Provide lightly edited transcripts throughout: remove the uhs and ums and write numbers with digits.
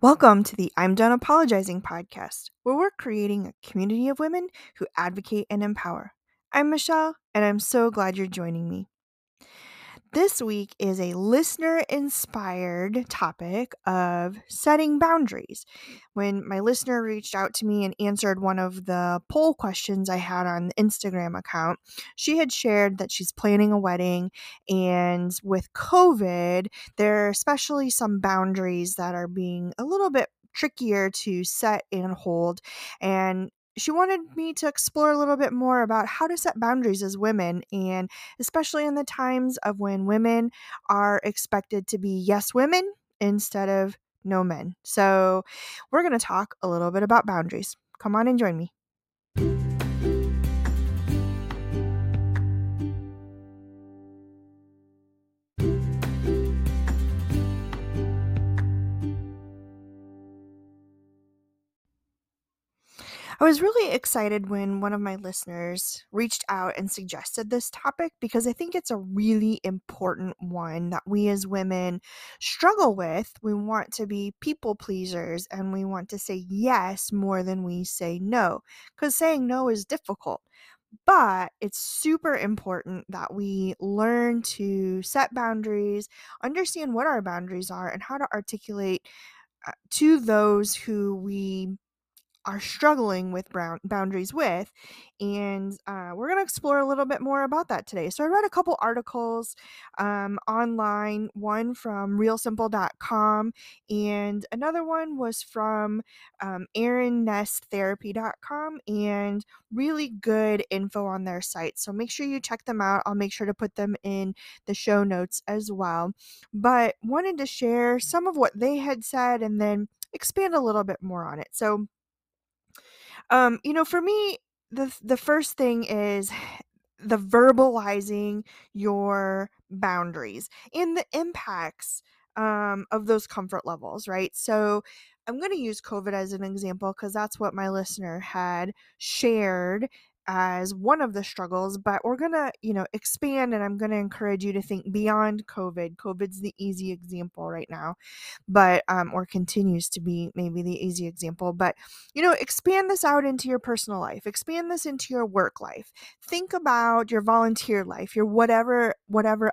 Welcome to the I'm Done Apologizing podcast, where we're creating a community of women who advocate and empower. I'm Michelle, and I'm so glad you're joining me. This week is a listener-inspired topic of setting boundaries. When my listener reached out to me and answered one of the poll questions I had on the Instagram account, she had shared that she's planning a wedding, and with COVID, there are especially some boundaries that are being a little bit trickier to set and hold, and she wanted me to explore a little bit more about how to set boundaries as women, and especially in the times of when women are expected to be yes women instead of no men. So we're going to talk a little bit about boundaries. Come on and join me. I was really excited when one of my listeners reached out and suggested this topic because I think it's a really important one that we as women struggle with. We want to be people pleasers and we want to say yes more than we say no, because saying no is difficult. But it's super important that we learn to set boundaries, understand what our boundaries are, and how to articulate to those who we are struggling with boundaries with, and we're going to explore a little bit more about that today. So I read a couple articles online, one from realsimple.com, and another one was from erinnesttherapy.com, and really good info on their site. So make sure you check them out. I'll make sure to put them in the show notes as well. But wanted to share some of what they had said and then expand a little bit more on it. So for me, the first thing is the verbalizing your boundaries and the impacts of those comfort levels, right? So I'm going to use COVID as an example because that's what my listener had shared as one of the struggles, but we're going to, expand, and I'm going to encourage you to think beyond COVID. COVID's the easy example right now, but, or continues to be maybe the easy example, but, expand this out into your personal life, expand this into your work life, think about your volunteer life, your whatever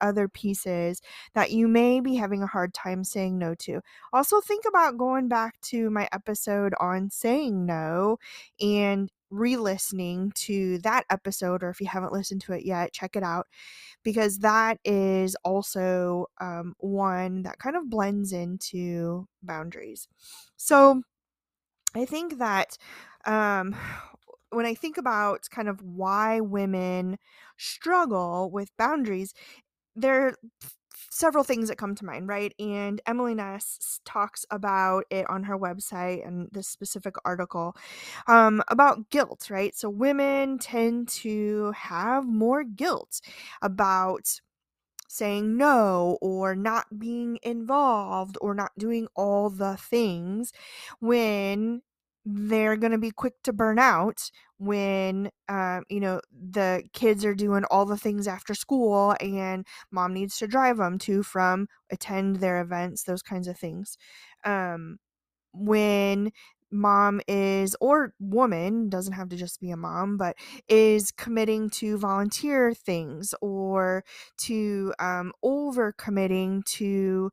other pieces that you may be having a hard time saying no to. Also think about going back to my episode on saying no and re-listening to that episode, or if you haven't listened to it yet, check it out, because that is also one that kind of blends into boundaries. So I think that when I think about kind of why women struggle with boundaries, there are several things that come to mind, right? And Erin Nest talks about it on her website and this specific article about guilt, right? So women tend to have more guilt about saying no or not being involved or not doing all the things when they're going to be quick to burn out when, the kids are doing all the things after school and mom needs to drive them to, from, attend their events, those kinds of things. When mom is, or woman, doesn't have to just be a mom, but is committing to volunteer things or to overcommitting to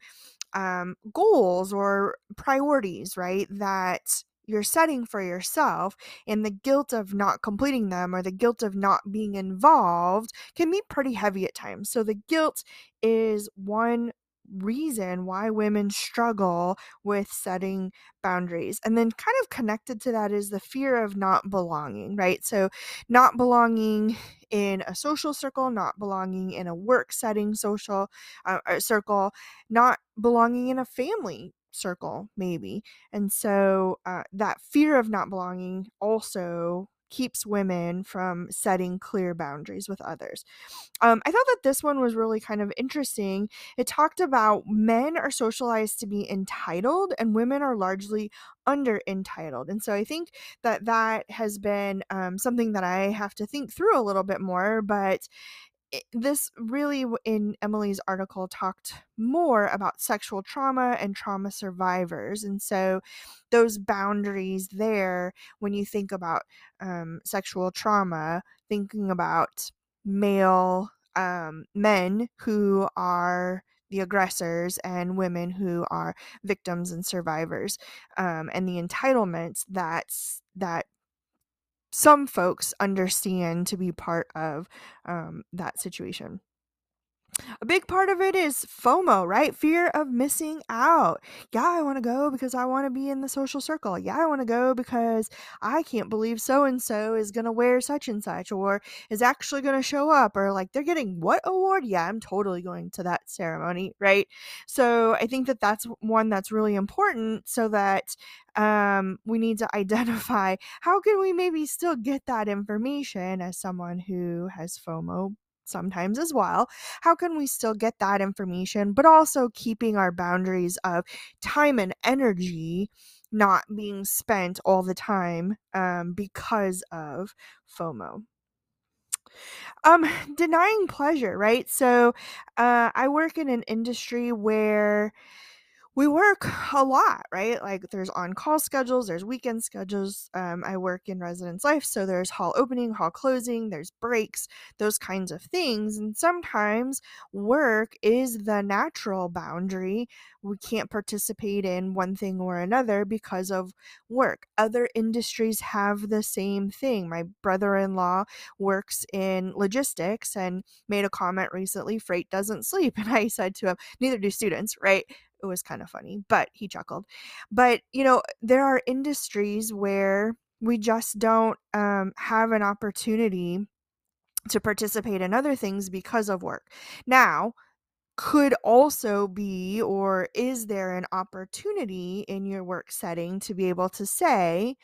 goals or priorities, right, that you're setting for yourself, and the guilt of not completing them or the guilt of not being involved can be pretty heavy at times. So the guilt is one reason why women struggle with setting boundaries. And then kind of connected to that is the fear of not belonging, right? So not belonging in a social circle, not belonging in a work setting social circle, not belonging in a family circle maybe. And so that fear of not belonging also keeps women from setting clear boundaries with others. I thought that this one was really kind of interesting. It talked about men are socialized to be entitled and women are largely under entitled. And so I think that has been something that I have to think through a little bit more, but this really, in Emily's article, talked more about sexual trauma and trauma survivors. And so those boundaries there, when you think about sexual trauma, thinking about male men who are the aggressors and women who are victims and survivors, and the entitlements that some folks understand to be part of that situation. A big part of it is FOMO, right? Fear of missing out. Yeah, I want to go because I want to be in the social circle. Yeah, I want to go because I can't believe so-and-so is going to wear such and such, or is actually going to show up, or like they're getting what award? Yeah, I'm totally going to that ceremony, right? So I think that that's one that's really important, so that we need to identify how can we maybe still get that information as someone who has FOMO sometimes as well. How can we still get that information, but also keeping our boundaries of time and energy not being spent all the time because of FOMO. Denying pleasure, right? So I work in an industry where we work a lot, right? Like there's on-call schedules, there's weekend schedules. I work in residence life, so there's hall opening, hall closing, there's breaks, those kinds of things. And sometimes work is the natural boundary. We can't participate in one thing or another because of work. Other industries have the same thing. My brother-in-law works in logistics and made a comment recently, freight doesn't sleep. And I said to him, neither do students, right? It was kind of funny, but he chuckled. But, you know, there are industries where we just don't have an opportunity to participate in other things because of work. Now, could also be, or is there an opportunity in your work setting to be able to say,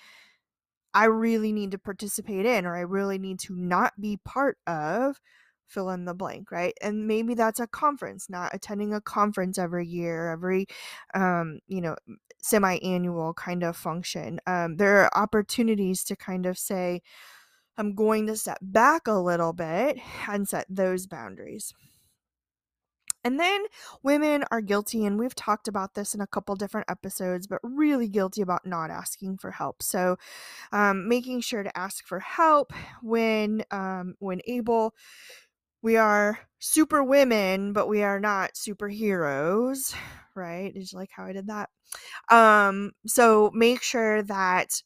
I really need to participate in, or I really need to not be part of, fill in the blank, right? And maybe that's a conference, not attending a conference every year, every, semi-annual kind of function. There are opportunities to kind of say, I'm going to step back a little bit and set those boundaries. And then women are guilty, and we've talked about this in a couple different episodes, but really guilty about not asking for help. So making sure to ask for help when able. We are super women, but we are not superheroes, right? Did you like how I did that? So make sure that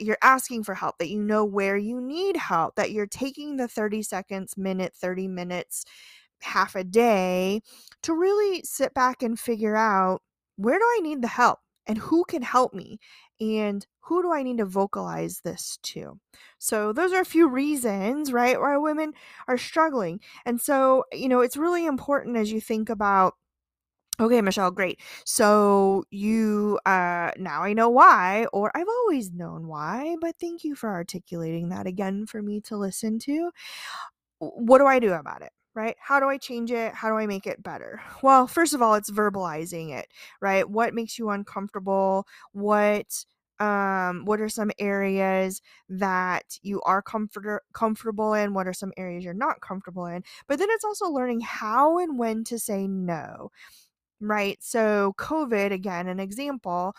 you're asking for help, that you know where you need help, that you're taking the 30 seconds, minute, 30 minutes, half a day to really sit back and figure out, where do I need the help and who can help me? And who do I need to vocalize this to? So those are a few reasons, right, why women are struggling. And so, it's really important as you think about, okay, Michelle, great. So you, now I know why, or I've always known why, but thank you for articulating that again for me to listen to. What do I do about it? Right? How do I change it? How do I make it better? Well, first of all, it's verbalizing it, right? What makes you uncomfortable? What are some areas that you are comfortable in? What are some areas you're not comfortable in? But then it's also learning how and when to say no, right? So COVID, again, an example,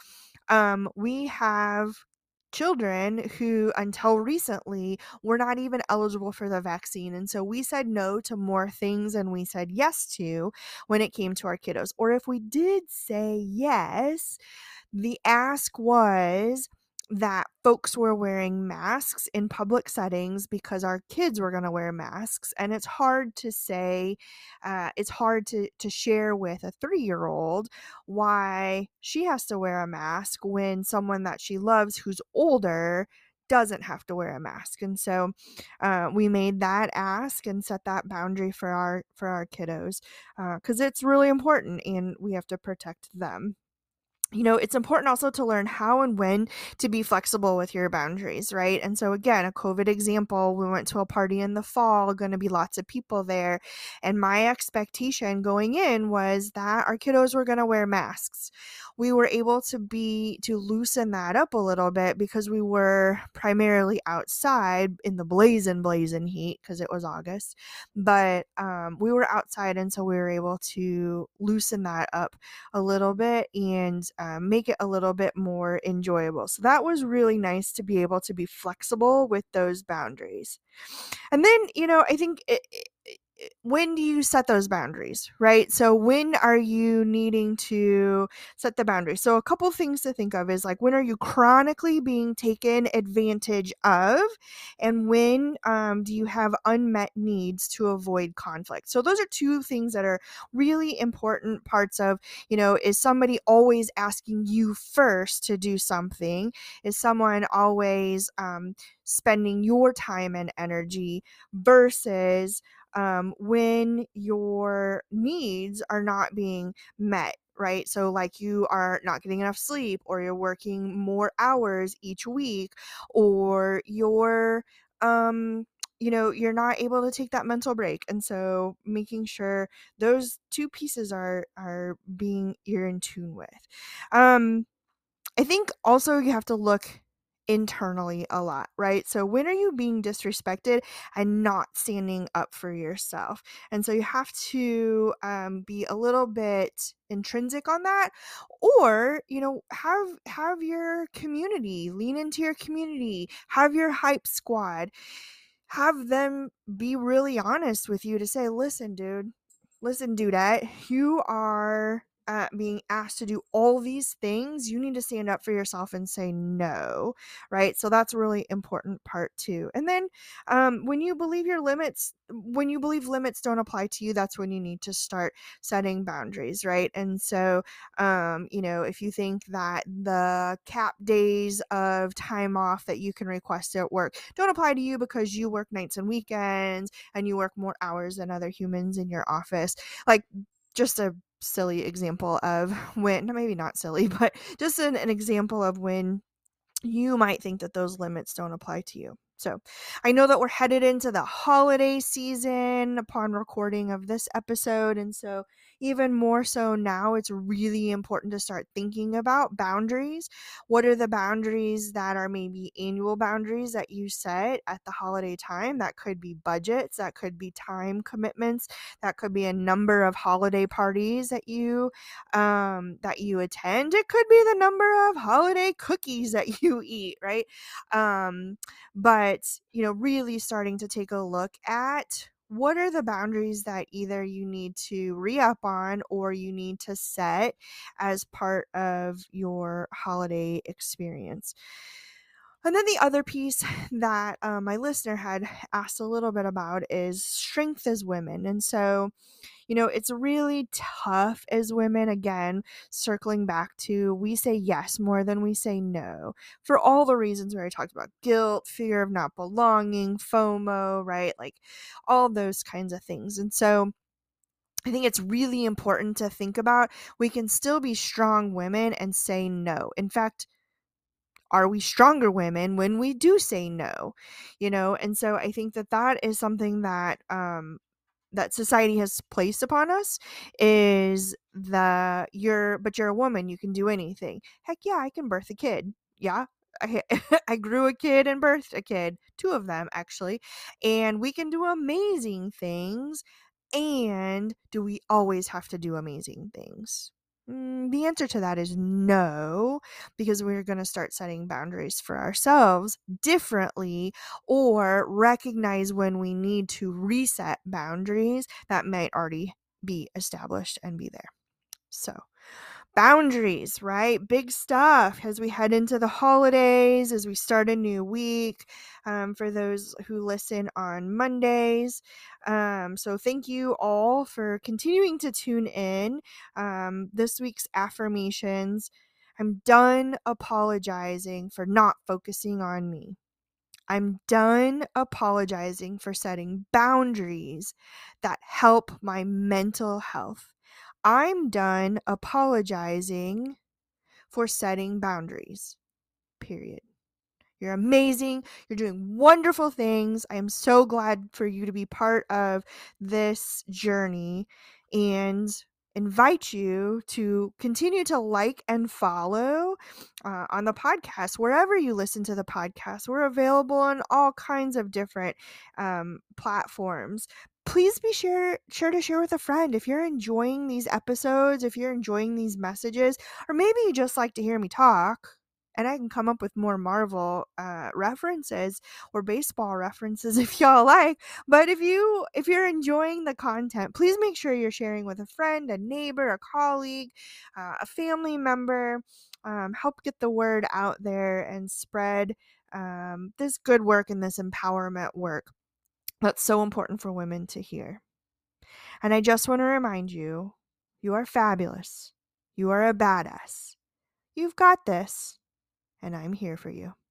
we have children who until recently were not even eligible for the vaccine. And so we said no to more things than we said yes to when it came to our kiddos. Or if we did say yes, the ask was that folks were wearing masks in public settings because our kids were going to wear masks. And it's hard to say, it's hard to share with a 3-year-old why she has to wear a mask when someone that she loves who's older doesn't have to wear a mask. And so we made that ask and set that boundary for our kiddos because it's really important and we have to protect them. you know, it's important also to learn how and when to be flexible with your boundaries, right? And so again, a COVID example, we went to a party in the fall, going to be lots of people there. And my expectation going in was that our kiddos were going to wear masks. We were able to loosen that up a little bit because we were primarily outside in the blazing heat because it was August, but we were outside. And so we were able to loosen that up a little bit and make it a little bit more enjoyable. So that was really nice to be able to be flexible with those boundaries. And then, you know, I think when do you set those boundaries, right? So when are you needing to set the boundaries? So a couple things to think of is like, when are you chronically being taken advantage of? And when do you have unmet needs to avoid conflict? So those are two things that are really important parts of, you know, is somebody always asking you first to do something? Is someone always spending your time and energy versus when your needs are not being met, right? So like you are not getting enough sleep, or you're working more hours each week, or you're, you know, you're not able to take that mental break. And so making sure those two pieces are being, you're in tune with. I think also you have to look internally a lot, right? So when are you being disrespected and not standing up for yourself? And so you have to be a little bit intrinsic on that, or, you know, have your community, lean into your community, have your hype squad, have them be really honest with you to say, listen, dudette, you are being asked to do all these things. You need to stand up for yourself and say no, right? So that's a really important part too. And then when you believe limits don't apply to you, that's when you need to start setting boundaries, right? And so, you know, if you think that the cap days of time off that you can request at work don't apply to you because you work nights and weekends and you work more hours than other humans in your office, like just a silly example of when, maybe not silly, but just an example of when you might think that those limits don't apply to you. So I know that we're headed into the holiday season upon recording of this episode. And so even more so now, it's really important to start thinking about boundaries. What are the boundaries that are maybe annual boundaries that you set at the holiday time? That could be budgets, that could be time commitments, that could be a number of holiday parties that you attend. It could be the number of holiday cookies that you eat, right? But, you know, really starting to take a look at what are the boundaries that either you need to re-up on or you need to set as part of your holiday experience. And then the other piece that my listener had asked a little bit about is strength as women. And so, you know, it's really tough as women, again, circling back to we say yes more than we say no for all the reasons we already talked about: guilt, fear of not belonging, FOMO, right? Like all those kinds of things. And so I think it's really important to think about we can still be strong women and say no. In fact, are we stronger women when we do say no, you know? And so I think that that is something that, that society has placed upon us is but you're a woman, you can do anything. Heck yeah, I can birth a kid. Yeah. I grew a kid and birthed a kid, two of them actually. And we can do amazing things. And do we always have to do amazing things? The answer to that is no, because we're going to start setting boundaries for ourselves differently, or recognize when we need to reset boundaries that might already be established and be there. So boundaries, right? Big stuff as we head into the holidays, as we start a new week, for those who listen on Mondays. So thank you all for continuing to tune in. This week's affirmations: I'm done apologizing for not focusing on me. I'm done apologizing for setting boundaries that help my mental health. I'm done apologizing for setting boundaries. Period. You're amazing. You're doing wonderful things. I am so glad for you to be part of this journey, and invite you to continue to like and follow on the podcast, wherever you listen to the podcast. We're available on all kinds of different platforms. Please be sure to share with a friend if you're enjoying these episodes, if you're enjoying these messages, or maybe you just like to hear me talk. And I can come up with more Marvel references or baseball references if y'all like. But if you're enjoying the content, please make sure you're sharing with a friend, a neighbor, a colleague, a family member. Help get the word out there and spread this good work and this empowerment work that's so important for women to hear. And I just want to remind you, you are fabulous. You are a badass. You've got this. And I'm here for you.